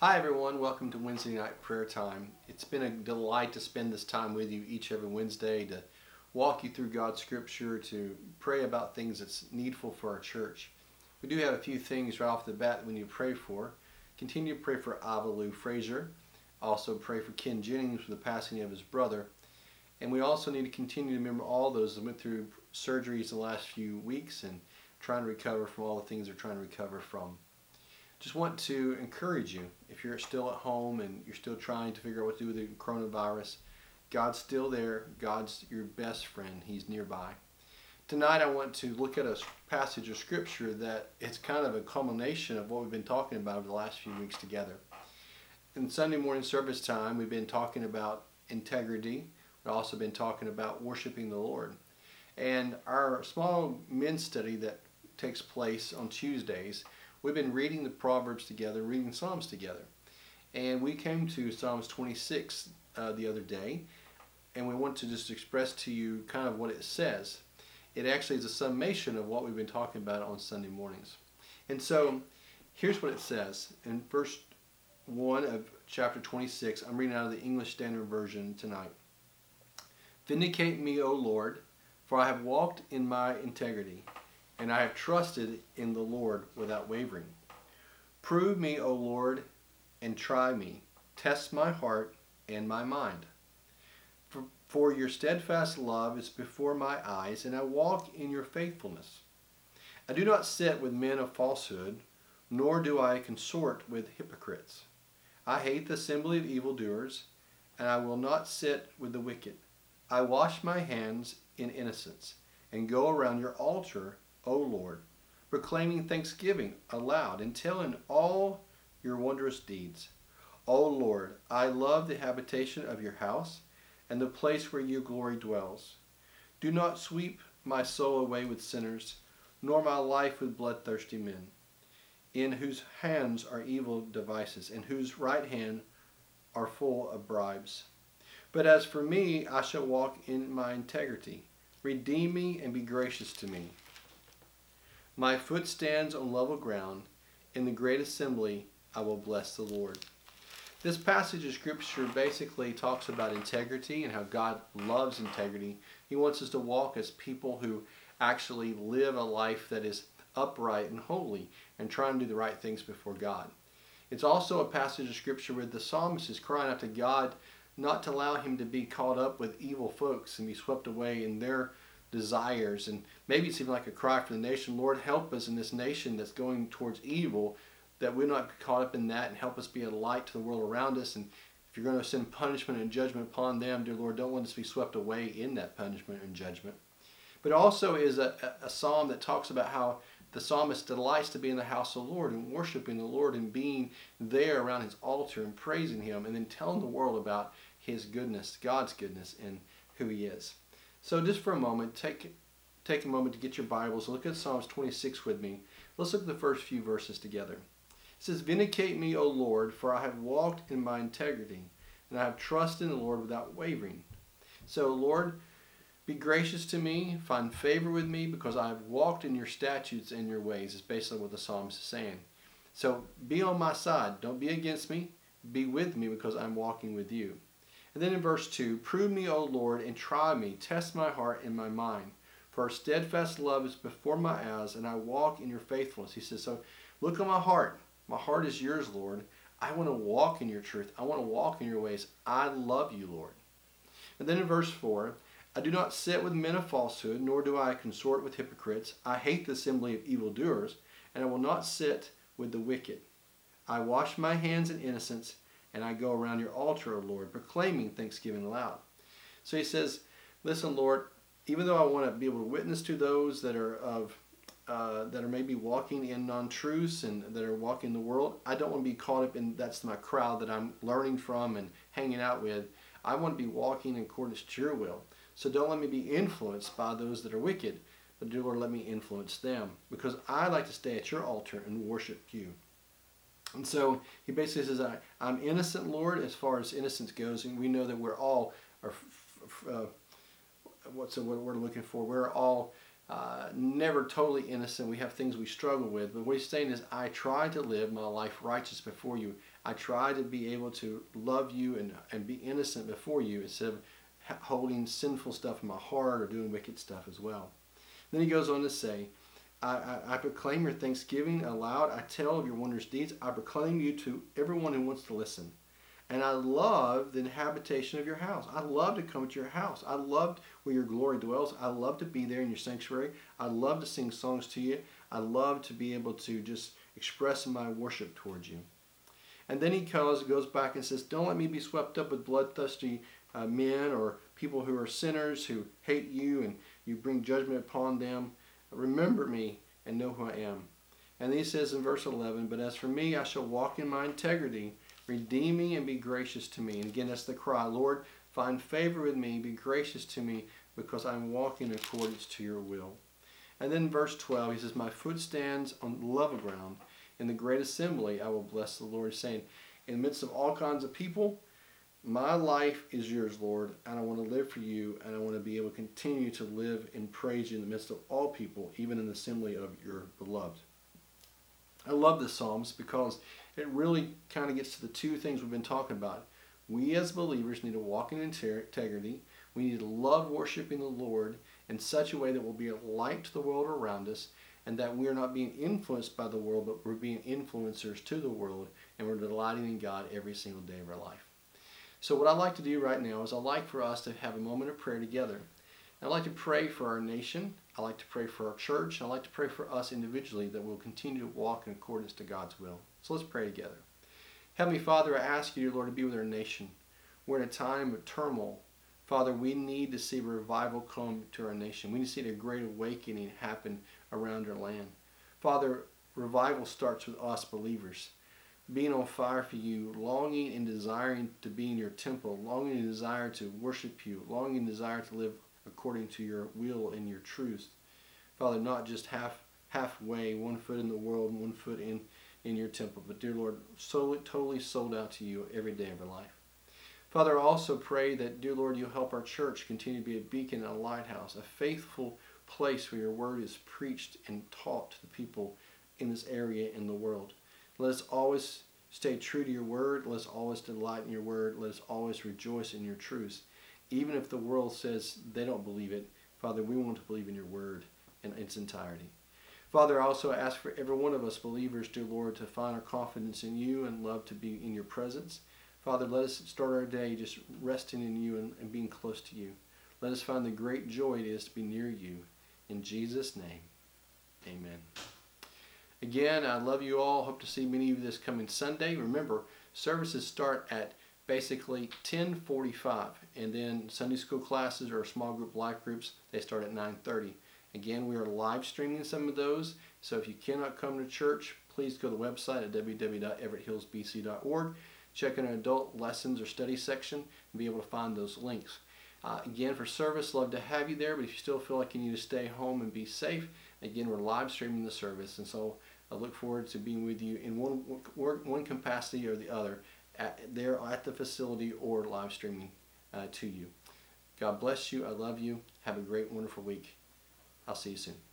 Hi everyone, welcome to Wednesday Night Prayer Time. It's been a delight to spend this time with you each every Wednesday to walk you through God's Scripture, to pray about things that's needful for our church. We do have a few things right off the bat that we need to pray for. Continue to pray for Ava Lou Fraser. Also pray for Ken Jennings for the passing of his brother. And we also need to continue to remember all those that went through surgeries the last few weeks and trying to recover from all the things they're trying to recover from. Just want to encourage you, if you're still at home and you're still trying to figure out what to do with the coronavirus, God's still there. God's your best friend. He's nearby. Tonight I want to look at a passage of Scripture that it's kind of a culmination of what we've been talking about over the last few weeks together. In Sunday morning service time, we've been talking about integrity. We've also been talking about worshiping the Lord. And our small men's study that takes place on Tuesdays, we've been reading the Proverbs together, reading Psalms together. And we came to Psalms 26 the other day, and we want to just express to you kind of what it says. It actually is a summation of what we've been talking about on Sunday mornings. And so, here's what it says in verse 1 of chapter 26. I'm reading out of the English Standard Version tonight. Vindicate me, O Lord, for I have walked in my integrity, and I have trusted in the Lord without wavering. Prove me, O Lord, and try me. Test my heart and my mind. For your steadfast love is before my eyes, and I walk in your faithfulness. I do not sit with men of falsehood, nor do I consort with hypocrites. I hate the assembly of evildoers, and I will not sit with the wicked. I wash my hands in innocence, and go around your altar, O Lord, proclaiming thanksgiving aloud, and telling all your wondrous deeds. O Lord, I love the habitation of your house, and the place where your glory dwells. Do not sweep my soul away with sinners, nor my life with bloodthirsty men, in whose hands are evil devices, and whose right hand are full of bribes. But as for me, I shall walk in my integrity. Redeem me and be gracious to me. My foot stands on level ground. In the great assembly, I will bless the Lord. This passage of Scripture basically talks about integrity and how God loves integrity. He wants us to walk as people who actually live a life that is upright and holy and try and do the right things before God. It's also a passage of Scripture where the psalmist is crying out to God not to allow him to be caught up with evil folks and be swept away in their desires. And maybe it's even like a cry for the nation. Lord, help us in this nation that's going towards evil, that we're not caught up in that, and help us be a light to the world around us. And if you're going to send punishment and judgment upon them, dear Lord, don't let us be swept away in that punishment and judgment. But it also is a psalm that talks about how the psalmist delights to be in the house of the Lord and worshiping the Lord and being there around his altar and praising him and then telling the world about his goodness, God's goodness, and who he is. So just for a moment, take a moment to get your Bibles, look at Psalms 26 with me. Let's look at the first few verses together. It says, Vindicate me, O Lord, for I have walked in my integrity, and I have trusted in the Lord without wavering. So, Lord, be gracious to me, find favor with me, because I have walked in your statutes and your ways, is basically what the psalmist is saying. So be on my side, don't be against me, be with me because I'm walking with you. And then in verse 2, Prove me, O Lord, and try me, test my heart and my mind, for steadfast love is before my eyes, and I walk in your faithfulness. He says, so look at my heart is yours, Lord. I want to walk in your truth, I want to walk in your ways, I love you, Lord. And then in verse 4, I do not sit with men of falsehood, nor do I consort with hypocrites. I hate the assembly of evildoers, and I will not sit with the wicked. I wash my hands in innocence, and I go around your altar, O Lord, proclaiming thanksgiving aloud. So he says, listen, Lord, even though I want to be able to witness to those that are maybe walking in non-truths and that are walking the world, I don't want to be caught up in that's my crowd that I'm learning from and hanging out with. I want to be walking in accordance to your will. So don't let me be influenced by those that are wicked, but do, Lord, let me influence them, because I like to stay at your altar and worship you. And so he basically says, I'm innocent, Lord, as far as innocence goes, and we know that we're all, what's the word we're looking for? We're all never totally innocent. We have things we struggle with, but what he's saying is, I try to live my life righteous before you. I try to be able to love you and be innocent before you instead of holding sinful stuff in my heart or doing wicked stuff as well. Then he goes on to say, I proclaim your thanksgiving aloud. I tell of your wondrous deeds. I proclaim you to everyone who wants to listen. And I love the habitation of your house. I love to come to your house. I love where your glory dwells. I love to be there in your sanctuary. I love to sing songs to you. I love to be able to just express my worship towards you. And then he goes back and says, don't let me be swept up with bloodthirsty men or people who are sinners who hate you and you bring judgment upon them. Remember me and know who I am. And then he says in verse 11, but as for me, I shall walk in my integrity, redeem me and be gracious to me. And again, that's the cry, Lord, find favor with me, be gracious to me, because I'm walking in accordance to your will. And then verse 12, he says, my foot stands on level ground. In the great assembly, I will bless the Lord, saying, in the midst of all kinds of people, my life is yours, Lord, and I want to live for you, and I want to be able to continue to live and praise you in the midst of all people, even in the assembly of your beloved. I love the Psalms because it really kind of gets to the two things we've been talking about. We as believers need to walk in integrity. We need to love worshiping the Lord in such a way that we'll be a light to the world around us, and that we are not being influenced by the world, but we're being influencers to the world, and we're delighting in God every single day of our life. So what I'd like to do right now is I'd like for us to have a moment of prayer together. I'd like to pray for our nation. I'd like to pray for our church. I'd like to pray for us individually that we'll continue to walk in accordance to God's will. So let's pray together. Heavenly Father, I ask you, dear Lord, to be with our nation. We're in a time of turmoil. Father, we need to see revival come to our nation. We need to see a great awakening happen around our land. Father, revival starts with us believers. Being on fire for you, longing and desiring to be in your temple, longing and desire to worship you, longing and desire to live according to your will and your truth. Father, not just halfway, one foot in the world, one foot in your temple, but dear Lord, totally sold out to you every day of our life. Father, I also pray that, dear Lord, you'll help our church continue to be a beacon and a lighthouse, a faithful place where your word is preached and taught to the people in this area in the world. Let us always stay true to your word. Let us always delight in your word. Let us always rejoice in your truths. Even if the world says they don't believe it, Father, we want to believe in your word in its entirety. Father, I also ask for every one of us believers, dear Lord, to find our confidence in you and love to be in your presence. Father, let us start our day just resting in you and being close to you. Let us find the great joy it is to be near you. In Jesus' name, amen. Again, I love you all. Hope to see many of you this coming Sunday. Remember, services start at basically 10:45, and then Sunday school classes or small group life groups, they start at 9:30. Again, we are live streaming some of those, so if you cannot come to church, please go to the website at www.everthillsbc.org. Check in our adult lessons or study section and be able to find those links. Again, for service, love to have you there, but if you still feel like you need to stay home and be safe, again, we're live streaming the service, and so I look forward to being with you in one capacity or the other, there at the facility or live streaming to you. God bless you. I love you. Have a great, wonderful week. I'll see you soon.